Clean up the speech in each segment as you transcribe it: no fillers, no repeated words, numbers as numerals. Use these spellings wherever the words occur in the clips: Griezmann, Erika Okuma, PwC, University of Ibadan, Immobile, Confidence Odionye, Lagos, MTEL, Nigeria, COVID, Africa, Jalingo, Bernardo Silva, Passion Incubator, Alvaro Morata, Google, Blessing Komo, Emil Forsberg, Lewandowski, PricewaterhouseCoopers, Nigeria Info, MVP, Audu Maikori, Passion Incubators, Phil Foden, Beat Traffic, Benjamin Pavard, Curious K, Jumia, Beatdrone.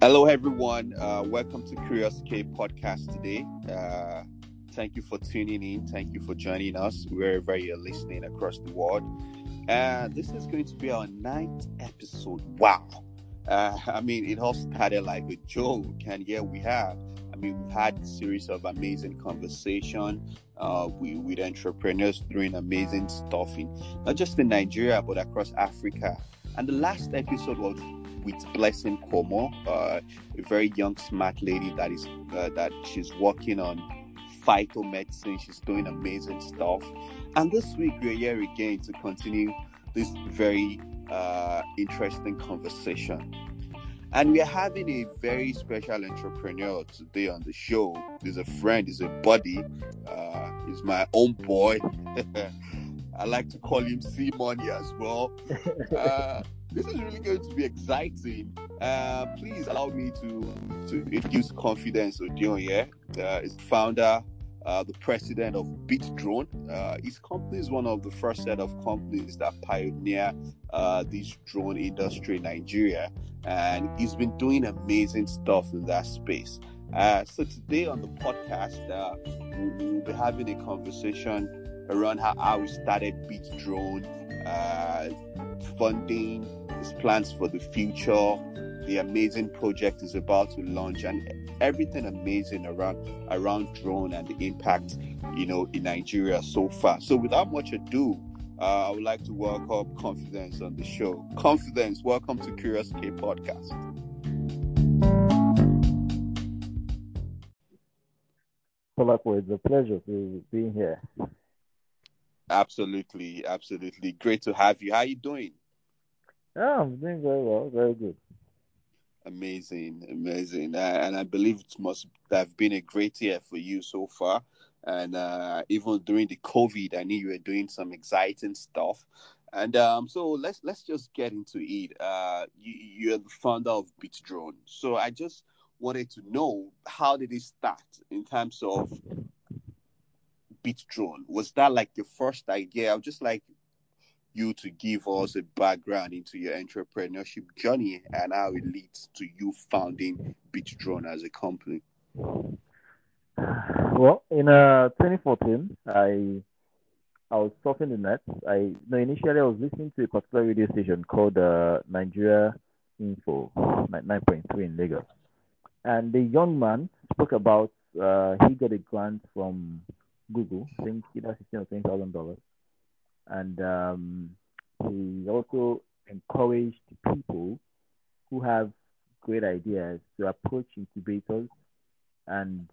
Hello, everyone. Welcome to Curious K podcast today. Thank you for tuning in. Thank you for joining us wherever you're listening across the world. This is going to be our 9th episode. Wow. It all started like a joke. And here we have, we've had a series of amazing conversation with entrepreneurs doing amazing stuff in not just in Nigeria, but across Africa. And the last episode was with Blessing Komo, a very young, smart lady that is that she's working on phytomedicine. She's doing amazing stuff. And this week, we're here again to continue this very interesting conversation. And we're having a very special entrepreneur today on the show. He's a friend, he's a buddy, he's my own boy. I like to call him C Money as well. This is really going to be exciting. Please allow me to introduce Confidence Odionye. He's the founder, the president of Beatdrone. His company is one of the first set of companies that pioneer this drone industry in Nigeria. And he's been doing amazing stuff in that space. So today on the podcast, we'll be having a conversation around how we started Beatdrone, funding, his plans for the future, the amazing project is about to launch, and everything amazing around drone and the impact, in Nigeria so far. So without much ado, I would like to welcome Confidence on the show. Confidence, welcome to Curious K podcast. Well, it's a pleasure to be here. Absolutely. Great to have you. How are you doing? Yeah, I'm doing very well. Very good. Amazing. And I believe it must have been a great year for you so far. And even during the COVID, I knew you were doing some exciting stuff. And so let's just get into it. You're the founder of Beatdrone. So I just wanted to know, how did it start in terms of Beatdrone? Was that like the first idea? I would just like you to give us a background into your entrepreneurship journey and how it leads to you founding Beatdrone as a company. Well, in 2014, I was surfing the net. Initially I was listening to a particular radio station called Nigeria Info 9.3 in Lagos, and the young man spoke about he got a grant from Google, I think either $16,000 or $20,000, and he also encouraged people who have great ideas to approach incubators, and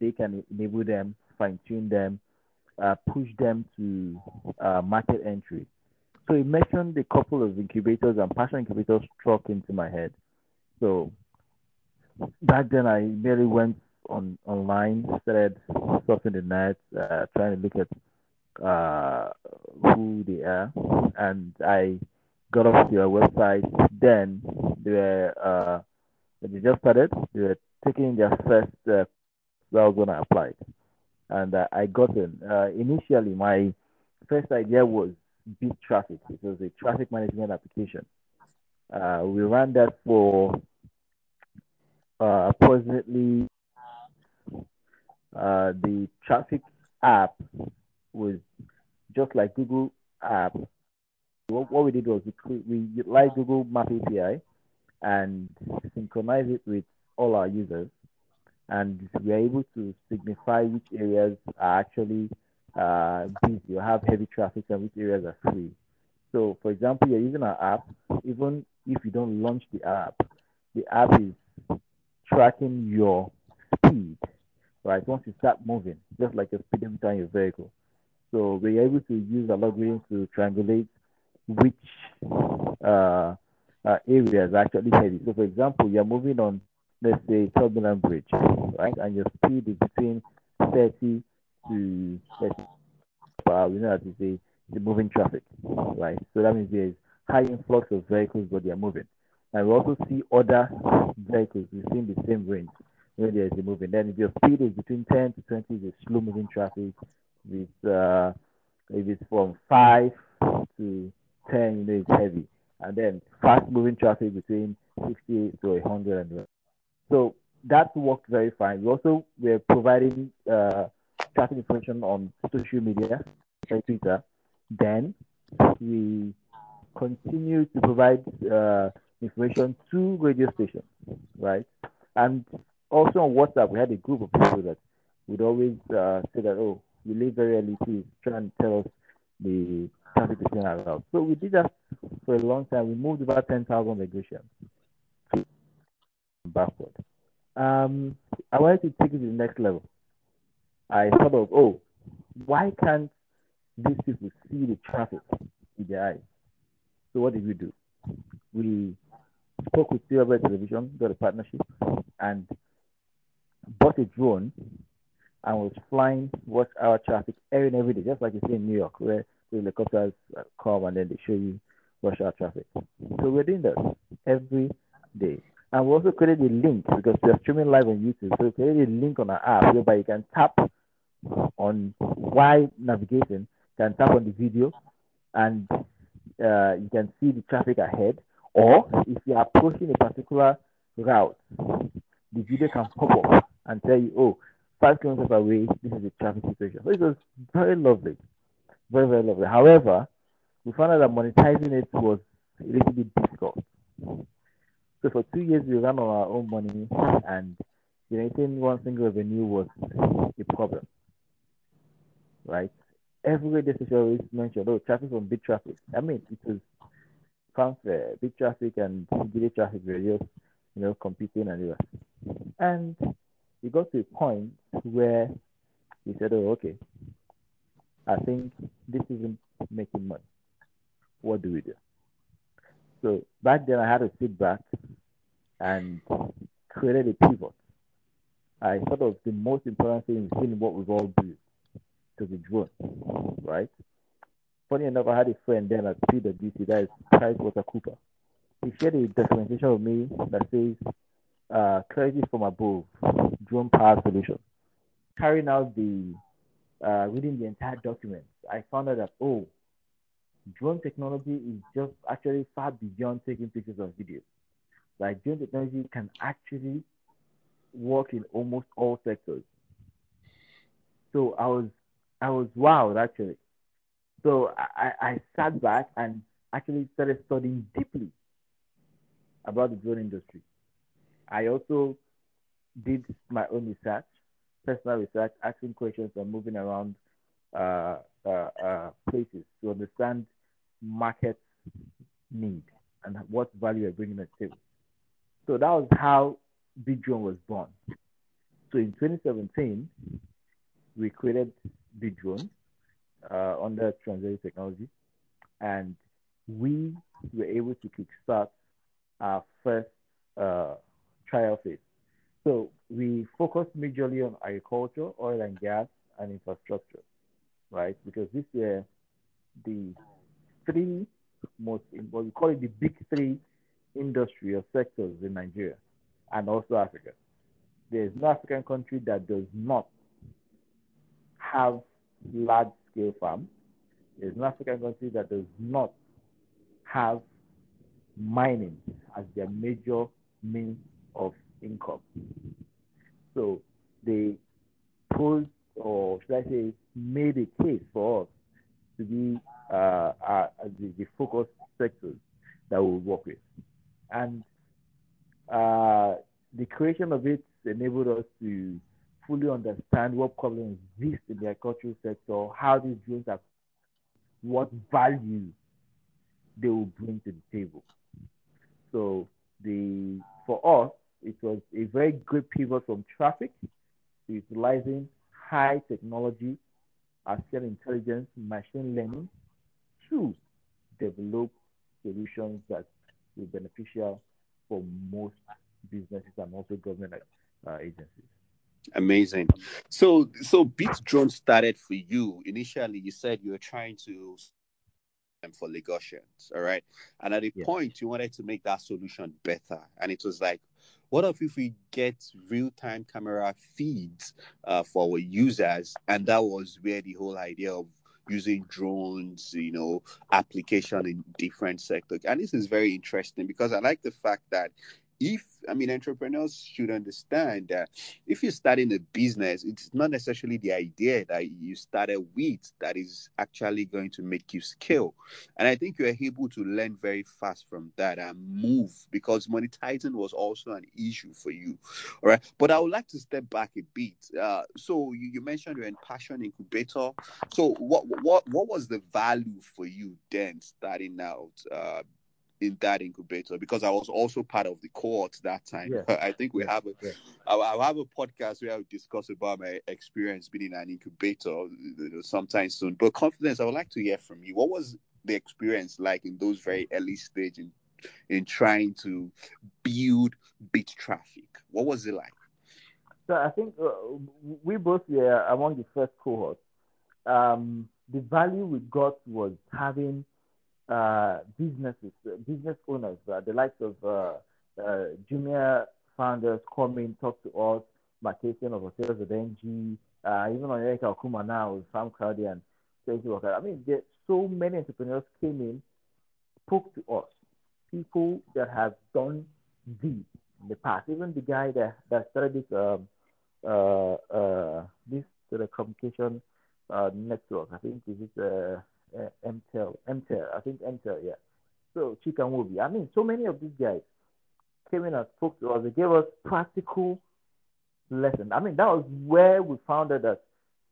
they can enable them, fine-tune them, push them to market entry. So he mentioned a couple of incubators, and Passion Incubators struck into my head. So back then I merely went online, started surfing the net, trying to look at who they are, and I got off their website. Then they just started. They were taking their first. That was when I applied, and I got in. Initially, my first idea was Beat Traffic. It was a traffic management application. We ran that for approximately. The traffic app was just like Google app. What we did was we utilized Google Map API and synchronized it with all our users, and we are able to signify which areas are actually busy or have heavy traffic and which areas are free. So, for example, you're using our app, even if you don't launch the app is tracking your speed. Right, once you start moving, just like a speedometer in your vehicle. So we're able to use a algorithm to triangulate which areas are actually heavy. So, for example, you're moving on, let's say, Turbulent Bridge, right? And your speed is between 30 to 30 per hour. We know that it's moving traffic, right? So that means there's high influx of vehicles, but they're moving. And we also see other vehicles within the same range. When there is a moving, then if your speed is between 10 to 20, it's slow moving traffic. If it's from 5 to 10, it's heavy. And then fast moving traffic between 60 to 100. So that worked very fine. We also were providing traffic information on social media, like Twitter. Then we continue to provide information to radio stations, right? And also on WhatsApp, we had a group of people that would always say that, oh, we live very early, please try and tell us the traffic is going around. So we did that for a long time. We moved about 10,000 migrations backward. I wanted to take it to the next level. I thought of, oh, why can't these people see the traffic with their eyes? So what did we do? We spoke with Silver Television, got a partnership, and bought a drone and was flying watch-hour traffic every day, just like you see in New York, where the helicopters come and then they show you rush-hour traffic. So we're doing that every day. And we also created a link, because we are streaming live on YouTube, so we created a link on our app whereby you can tap on while navigating, can tap on the video, and you can see the traffic ahead. Or if you are approaching a particular route, the video can pop up and tell you, oh, 5 kilometers away, this is the traffic situation. So it was very lovely, very, very lovely. However, we found out that monetizing it was a little bit difficult. So for 2 years, we ran on our own money, and generating one single revenue was a problem, right? Every radio station always mentioned, oh, traffic from Beat Traffic. I mean, it was Beat Traffic and Delay Traffic radios, you know, competing and the rest. And we got to a point where we said, oh, okay, I think this isn't making money. What do we do? So back then I had to sit back and created a pivot. I thought of the most important thing in what we've all do to the drone, right? Funny enough, I had a friend then at PwC, that is PricewaterhouseCoopers. He shared a documentation with me that says, clarity from above, drone power solution. Carrying out the, reading the entire document, I found out that, oh, drone technology is just actually far beyond taking pictures of videos. Like, drone technology can actually work in almost all sectors. So I was wowed, actually. So I sat back and actually started studying deeply about the drone industry. I also did my own research, personal research, asking questions and moving around places to understand market need and what value you're bringing to the table. So that was how Beatdrone was born. So in 2017, we created Beatdrone under Translated Technology, and we were able to kickstart our first trial phase. So we focused majorly on agriculture, oil and gas, and infrastructure, right? Because this year, the three most, what we call it the big three industry or sectors in Nigeria and also Africa. There is no African country that does not have large-scale farms. There is no African country that does not have mining as their major means of income. So they posed, or should I say, made a case for us to be the focus sectors that we work with. And the creation of it enabled us to fully understand what problems exist in the agricultural sector, how these drones are, what value they will bring to the table. So for us, it was a very great pivot from traffic to utilizing high technology, artificial intelligence, machine learning to develop solutions that will be beneficial for most businesses and also government agencies. Amazing. So Beatdrone started for you. Initially, you said you were trying to for Lagosians, all right? And at a point, you wanted to make that solution better. And it was like, what if we get real-time camera feeds for our users? And that was where the whole idea of using drones, you know, application in different sectors. And this is very interesting because I like the fact that entrepreneurs should understand that if you're starting a business, it's not necessarily the idea that you started with that is actually going to make you scale. And I think you're able to learn very fast from that and move, because monetizing was also an issue for you. All right. But I would like to step back a bit. So you mentioned you're in Passion Incubator. So what was the value for you then starting out in that incubator? Because I was also part of the cohort that time. Yeah. I think we have I have a podcast where I will discuss about my experience being in an incubator sometime soon. But Confidence, I would like to hear from you. What was the experience like in those very early stage in trying to build Beat Traffic? What was it like? So I think we both were among the first cohort. The value we got was having business owners, the likes of Jumia founders come in, talk to us, Marketing of Hotels with NG, even on Erika Okuma now with Farmcrowdy and Curious K. I mean, there so many entrepreneurs came in, spoke to us, people that have done this in the past. Even the guy that started this telecommunication network, I think is it MTEL, yeah. So Chicken Wobi. I mean, so many of these guys came in and spoke to us. They gave us practical lessons. I mean, that was where we found out that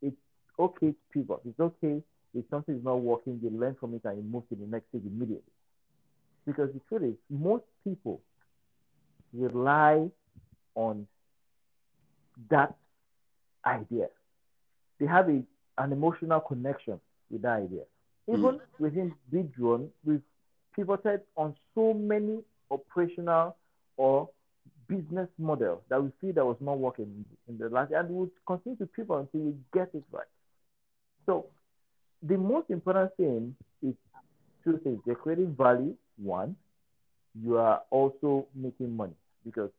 it's okay to pivot. It's okay if something is not working, you learn from it and you move to the next stage immediately. Because the truth is, most people rely on that idea. They have an emotional connection with that idea. Even within Beatdrone, we've pivoted on so many operational or business models that we see that was not working in the last year, and we'll continue to pivot until we get it right. So the most important thing is two things. You're creating value, one. You are also making money, because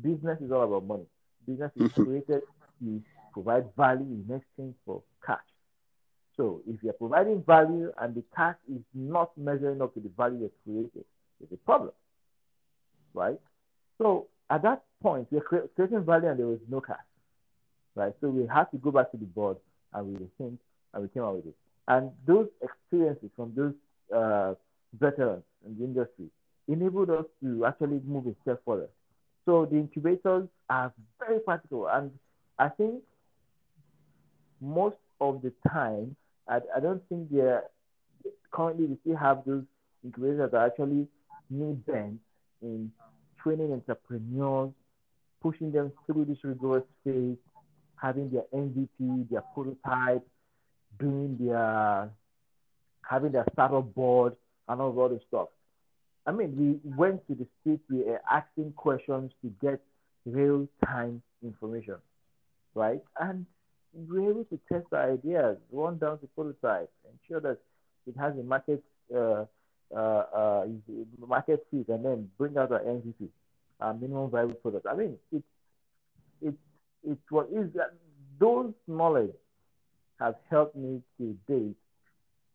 business is all about money. Business is created to provide value in exchange for cash. So if you're providing value and the cash is not measuring up to the value you're creating, it's a problem, right? So at that point, we're creating value and there was no cash, right? So we had to go back to the board and we think, and we came out with it. And those experiences from those veterans in the industry enabled us to actually move a step further. So the incubators are very practical. And I think most of the time, I don't think currently we still have those incubators that are actually need them in training entrepreneurs, pushing them through this rigorous phase, having their MVP, their prototype, having their startup board and all that stuff. I mean, we went to the street, we were asking questions to get real-time information, right? And we were able to test our ideas, run down the prototype, ensure that it has a market fit, and then bring out our MVP, our minimum viable product. I mean, it what is that? Those knowledge has helped me to date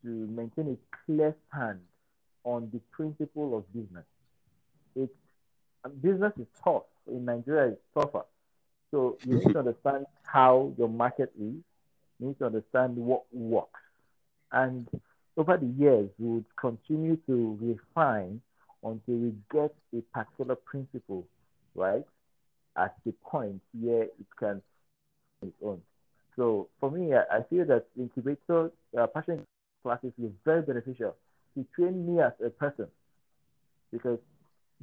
to maintain a clear stand on the principle of business. Business is tough in Nigeria; it's tougher. So you need to understand how your market is. You need to understand what works. And over the years, we would continue to refine until we get a particular principle, right, at the point where it can on its own. So for me, I feel that incubator passion classes were very beneficial. It trained me as a person, because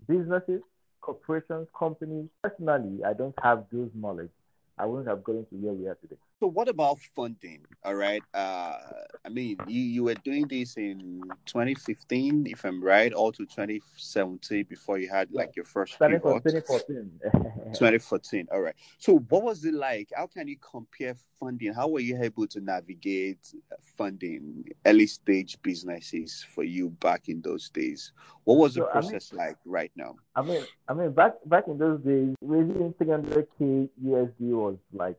businesses, corporations, companies, personally, I don't have those knowledge. I wouldn't have gotten to where we are today. So what about funding? All right. I mean, you were doing this in 2015, if I'm right, all to 2017 before you had like your first pivot. 2014. All right. So what was it like? How can you compare funding? How were you able to navigate funding, early stage businesses for you back in those days? What was the process like right now? I mean, back in those days, raising 300K USD was like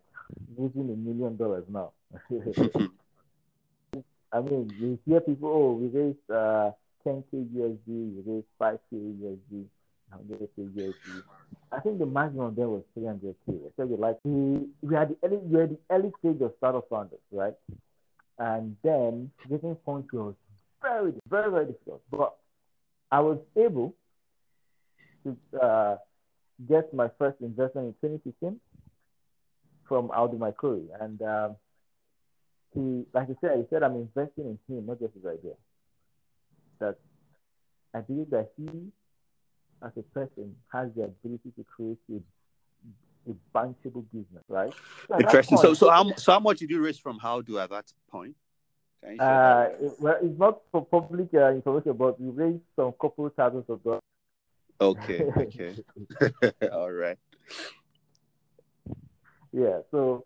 raising $1 million now. I mean, you hear people, oh, we raised 10K USD, we raised 5K USD, 100K USD. I think the maximum of them was 300K. So like, we had the early stage of startup founders, right? And then getting funds was very, very, very difficult. But I was able to get my first investment in 2015 from Audu Maikori. And he, like I said, I'm investing in him, not just his idea. That I believe that he, as a person, has the ability to create a bankable business, right? So interesting. Point, so how much did you raise from Audu at that point? Well, it's not for public information, but we raised some couple thousands of dollars. Okay. All right. Yeah. So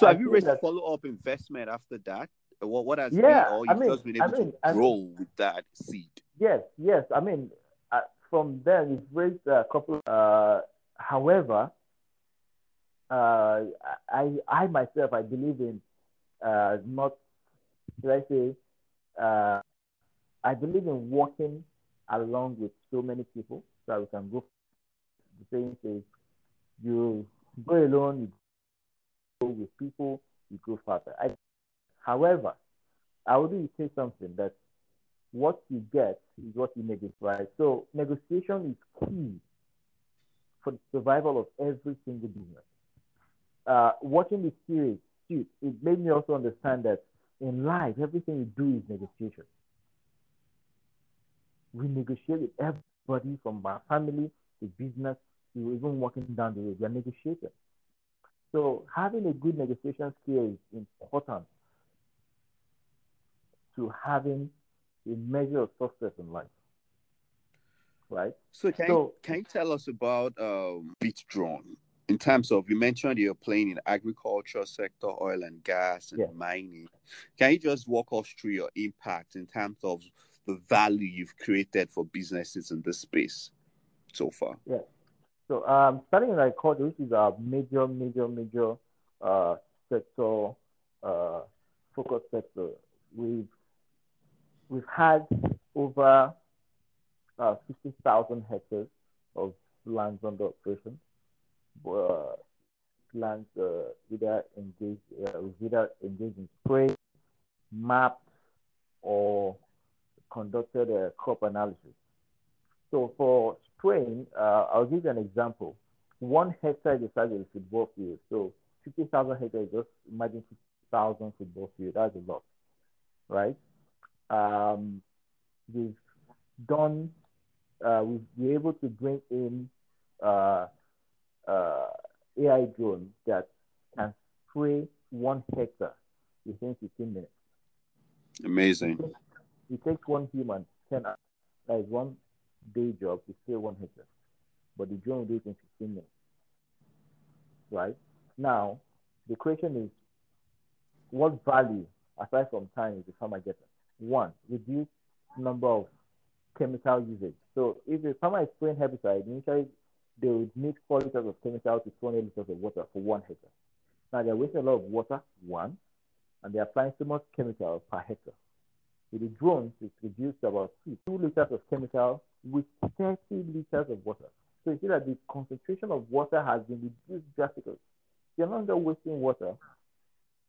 have you raised a follow-up investment after that? What has been, or you've just been able to grow with that seed? Yes. I mean, from there, we've raised a couple. However, I myself, I believe in not. Let's say, I believe in working along with so many people so we can go. The same thing, you go alone, you go with people, you go further. However, I would say something that what you get is what you negotiate, right? So negotiation is key for the survival of every single business. Watching the series, it made me also understand that in life, everything you do is negotiation. We negotiate with everybody, from our family to business to even walking down the road. We are negotiating. So having a good negotiation skill is important to having a measure of success in life, right? So can you tell us about Beatdrone? In terms of, you mentioned you're playing in agriculture sector, oil and gas, and mining. Can you just walk us through your impact in terms of the value you've created for businesses in this space so far? Yeah. So starting in agriculture, which is our major sector, focus sector, we've had over 50,000 hectares of land under operation. Plants either engaged in spray, mapped, or conducted a crop analysis. So for spraying, I'll give you an example. 1 hectare is the size of a football field. So 50,000 hectares, just imagine 50,000 football field. That's a lot, right? We're able to bring in AI drone that can spray 1 hectare within 15 minutes. Amazing. It takes one human 10 hours. That is one day job to spray 1 hectare, but the drone will do it in 15 minutes. Right now, the question is, what value aside from time is the farmer getting? One, reduce number of chemical usage. So if the farmer is spraying herbicide, initially they would need 40 liters of chemical to 20 liters of water for 1 hectare. Now, they're wasting a lot of water, and they're applying so much chemical per hectare. With the drones, it's reduced to about 2 liters of chemical with 30 liters of water. So you see that the concentration of water has been reduced drastically. You're not just wasting water,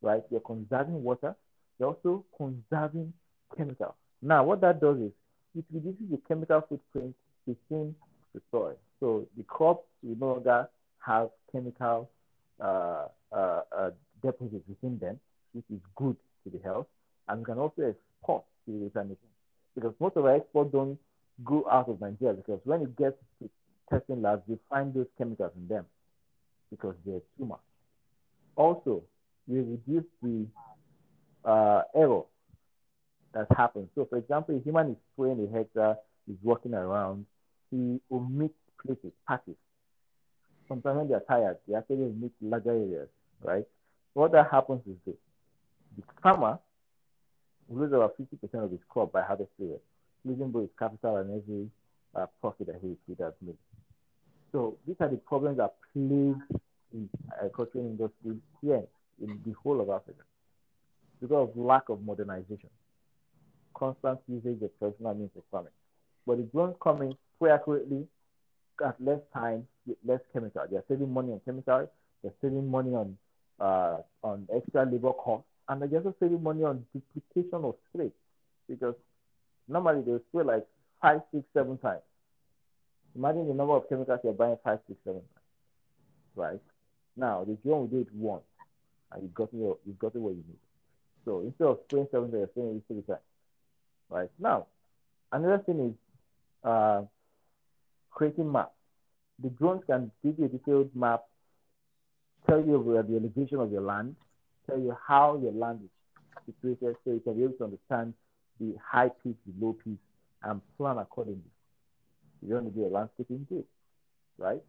right? You're conserving water. You're also conserving chemical. Now, what that does is it reduces the chemical footprint within the soil. So the crops will no longer have chemical deposits within them, which is good to the health. And we can also export to the other nations, because most of our exports don't go out of Nigeria, because when it gets to testing labs, we find those chemicals in them because they're too much. Also, we reduce the error that happens. So, for example, a human is spraying a hectare, is walking around, he omits places, patches. Sometimes when they are tired, they actually omit larger areas, right? What that happens is this: the farmer will lose about 50% of his crop by harvest period, losing both his capital and every profit that he has made. So these are the problems that plague in agricultural industry here in the whole of Africa because of lack of modernization. constant usage of traditional means of farming. But the drones coming very accurately at less time, with less chemical. They're saving money on chemicals, they're saving money on extra labor costs, and they're also saving money on duplication of sprays, because normally they spray like 5, 6, 7 times. Imagine the number of chemicals you're buying 5, 6, 7 times. Right? Now, the drone will do it once, and you've gotten what you need. So instead of spraying 7 times, you're spraying it 3 times. Right? Now, another thing is creating maps. The drones can give you a detailed map, tell you where the elevation of your land, tell you how your land is situated, so you can be able to understand the high peaks, the low peaks, and plan accordingly. You want to do a landscaping too, right?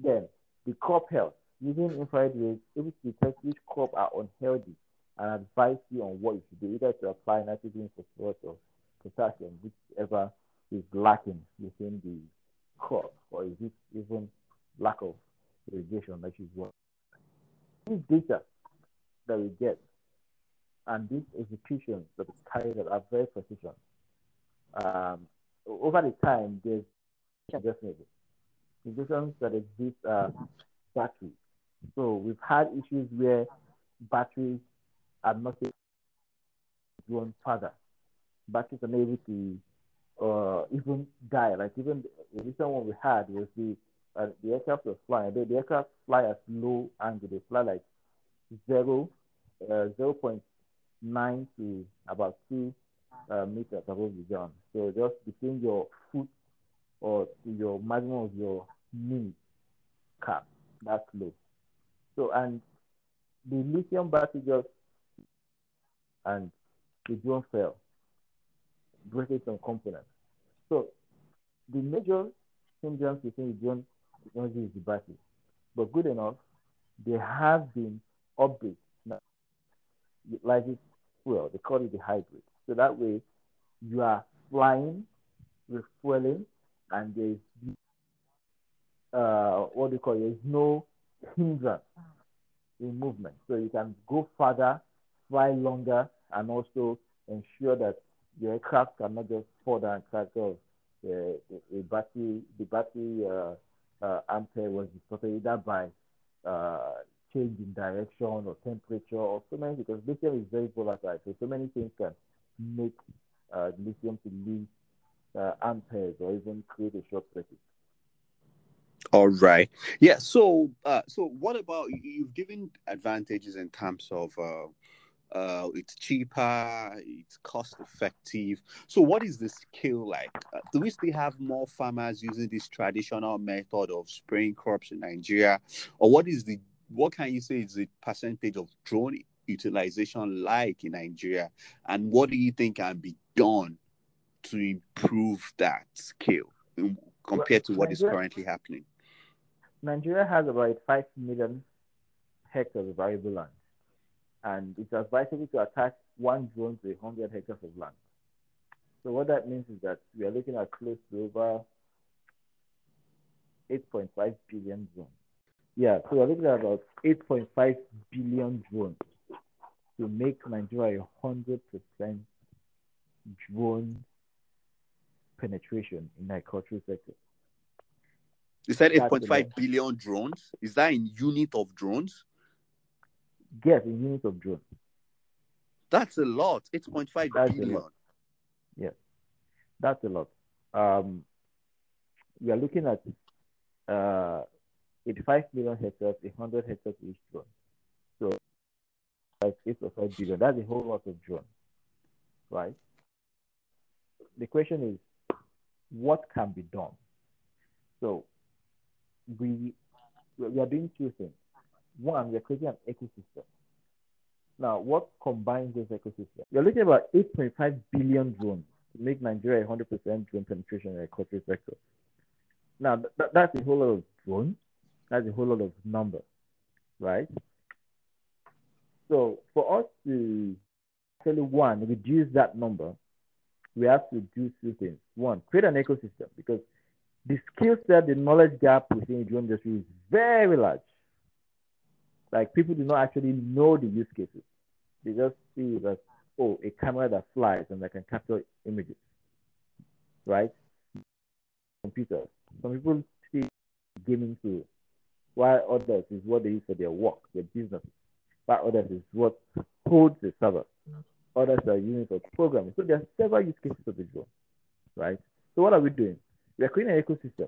Then the crop health, using infrared rays, able to detect which crop are unhealthy and advise you on what you should do, either to apply nitrogen, phosphorus, or potassium, whichever is lacking within the crop, or is it even lack of irrigation, which is what. This data that we get and these executions that is carried out are very precision. Over the time, there's definitely conditions that exist batteries. So we've had issues where batteries are not able to go further. Batteries are not able to even die. Like even the recent one we had was the aircraft was flying. The aircraft fly at low angle. They fly like 0.9 to about 2 meters above the ground. So just between your foot or to your maximum of your knee cap, that's low. So, and the lithium battery just, and the drone fell, breaking some components. So, the major hindrance within the drone technology is the battery. But good enough, there have been updates now, like it, well, they call it the hybrid. So that way, you are flying, refueling, and there is there is no hindrance in movement. So you can go further, fly longer, and also ensure that your aircraft cannot just fall down and crash off. The battery ampere was distorted either by change in direction or temperature or so many, because lithium is very volatile. So many things can make lithium to lose amperes or even create a short circuit. All right. Yeah. So, so what about, you've given advantages in terms of it's cheaper, it's cost effective. So what is the scale like? Do we still have more farmers using this traditional method of spraying crops in Nigeria? Or what can you say is the percentage of drone utilization like in Nigeria? And what do you think can be done to improve that scale compared to what is currently happening? Nigeria has about 5 million hectares of arable land, and it's advisable to attach one drone to 100 hectares of land. So what that means is that we are looking at close to over 8.5 billion drones. Yeah, so we're looking at about 8.5 billion drones to make Nigeria 100% drone penetration in the agricultural sector. You said 8.5 billion drones? Is that in unit of drones? Yes, in unit of drones. That's a lot. 8.5 billion. Yes, that's a lot. We are looking at 85 million hectares, 100 hectares each drone. So, like 8.5 billion. That's a whole lot of drones, right? The question is, what can be done? So we are doing two things. One, we are creating an ecosystem. Now, what combines this ecosystem? We are looking at about 8.5 billion drones to make Nigeria 100% drone penetration in the agricultural sector. Now, that's a whole lot of drones. That's a whole lot of numbers, right? So for us to actually, one, reduce that number, we have to do two things. One, create an ecosystem, because the skill set, the knowledge gap within the drone industry is very large. Like, people do not actually know the use cases. They just see it as oh, a camera that flies and that can capture images, right? Computers. Some people see gaming too, while others is what they use for their work, their business, while others is what holds the server. Others are using it for programming. So there are several use cases of Beatdrone, right? So what are we doing? We are creating an ecosystem.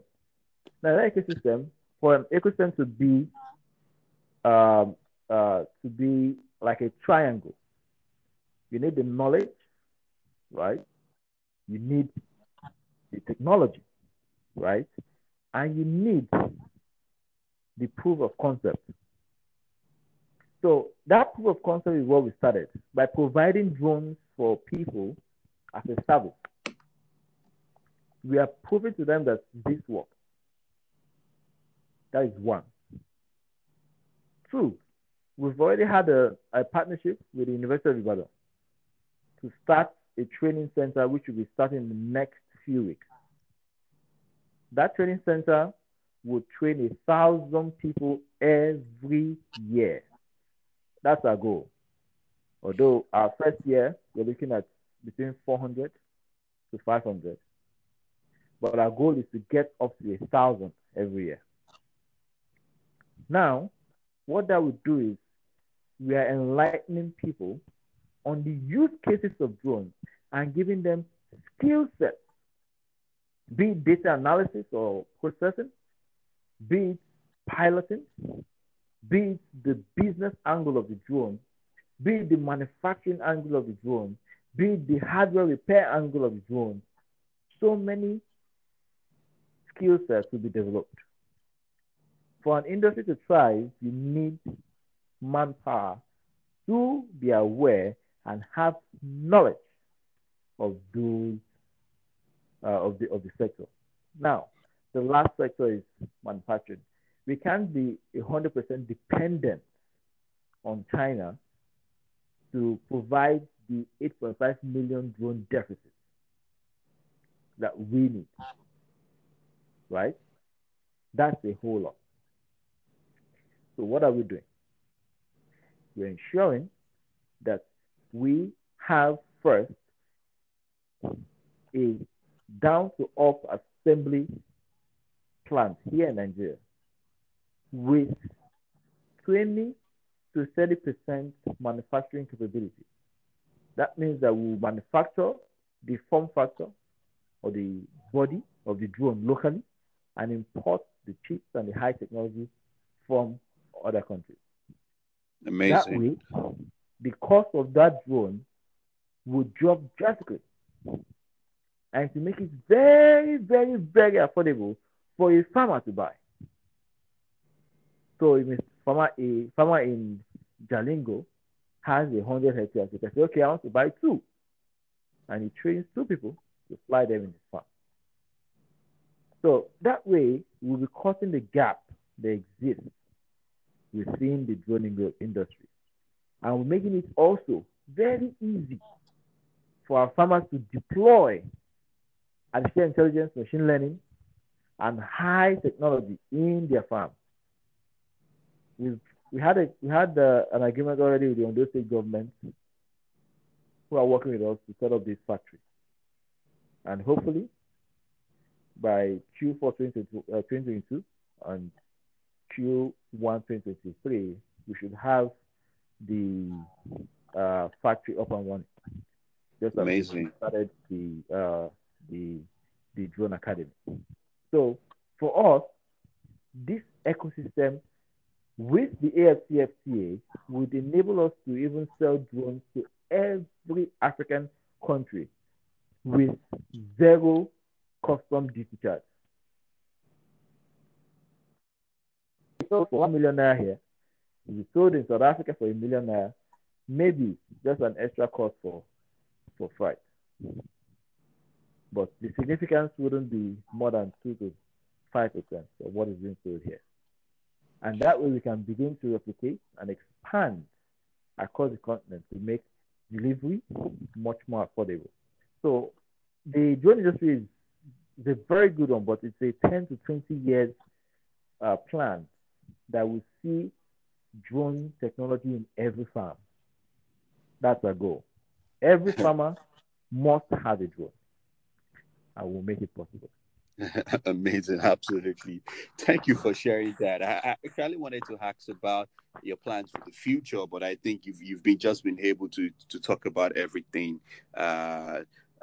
Now that ecosystem, for an ecosystem to be like a triangle, you need the knowledge, right? You need the technology, right? And you need the proof of concept. So that proof of concept is what we started by providing drones for people as a service. We are proving to them that this works. That is one. Two, we've already had a partnership with the University of Ibadan to start a training center, which will be starting in the next few weeks. That training center will train 1,000 people every year. That's our goal. Although our first year, we're looking at between 400 to 500. But our goal is to get up to 1,000 every year. Now, what that would do is we are enlightening people on the use cases of drones and giving them skill sets, be it data analysis or processing, be it piloting, be it the business angle of the drone, be it the manufacturing angle of the drone, be it the hardware repair angle of the drone. So many skill sets will be developed. For an industry to thrive, you need manpower to be aware and have knowledge of those of the sector. Now, the last sector is manufacturing. We can't be 100% dependent on China to provide the 8.5 million drone deficit that we need, right? That's a whole lot. So what are we doing? We're ensuring that we have first a down-to-up assembly plant here in Nigeria with 20 to 30% manufacturing capability. That means that we manufacture the form factor or the body of the drone locally and import the chips and the high technology from other countries. Amazing. That way, the cost of that drone would drop drastically, and to make it very, very, very affordable for a farmer to buy. So if a farmer in Jalingo has 100 hectares, he can say, okay, I want to buy two. And he trains two people to fly them in his farm. So that way, we'll be cutting the gap that exists within the drone industry. And we're making it also very easy for our farmers to deploy artificial intelligence, machine learning, and high technology in their farm. We had an agreement already with the Ondo State government who are working with us to set up this factory. And hopefully, by Q4 2022 and Q1 2023, we should have the factory up and running. Just amazing. We started the drone academy. So for us, this ecosystem with the AFCFTA would enable us to even sell drones to every African country with zero custom duty charge. So for 1 million naira here, if you sold in South Africa for 1 million naira, maybe just an extra cost for freight. But the significance wouldn't be more than 2 to 5% of what is being sold here. And that way we can begin to replicate and expand across the continent to make delivery much more affordable. So the drone industry is very good one, but it's a 10 to 20 years plan that will see drone technology in every farm. That's our goal. Every farmer must have a drone. I will make it possible. Amazing, absolutely. Thank you for sharing that. I kind of wanted to ask about your plans for the future, but I think you've been able to talk about everything.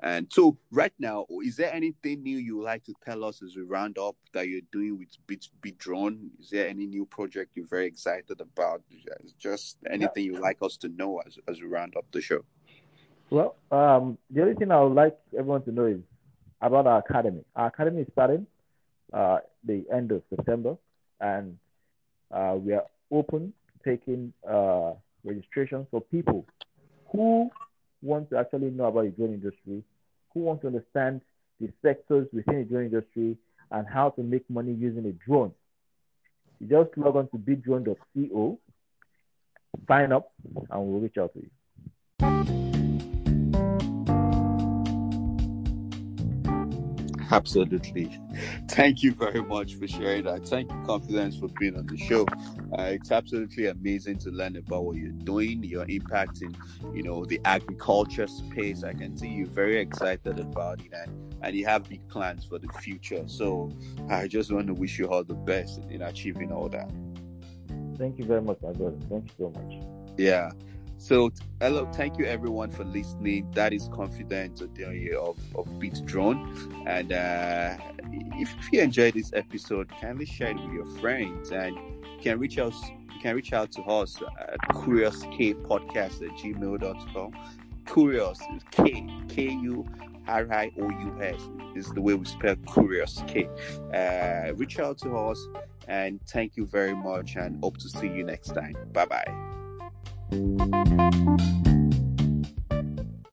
And so right now, is there anything new you would like to tell us as we round up that you're doing with Beatdrone? Is there any new project you're very excited about? Just anything you'd like us to know as we round up the show? Well, the only thing I would like everyone to know is about our academy. Our academy is starting the end of September, and we are open taking registration for people who want to actually know about the drone industry, who want to understand the sectors within the drone industry and how to make money using a drone. You just log on to beatdrone.co, sign up, and we'll reach out to you. Absolutely. Thank you very much for sharing that. Thank you, Confidence, for being on the show. It's absolutely amazing to learn about what you're doing, your impact in, you know, the agriculture space. I can see you're very excited about it, and you have big plans for the future. So I just want to wish you all the best in achieving all that. Thank you very much, my brother. Thank you so much. Yeah. So, hello, thank you everyone for listening. That is Confidence Odionye of Beatdrone. And if you enjoyed this episode, kindly share it with your friends, and you can reach us. You can reach out to us at CuriousKPodcast@gmail.com. Curious is KURIOUS is the way we spell Curious K. Reach out to us, and thank you very much, and hope to see you next time. Bye bye. Thank you.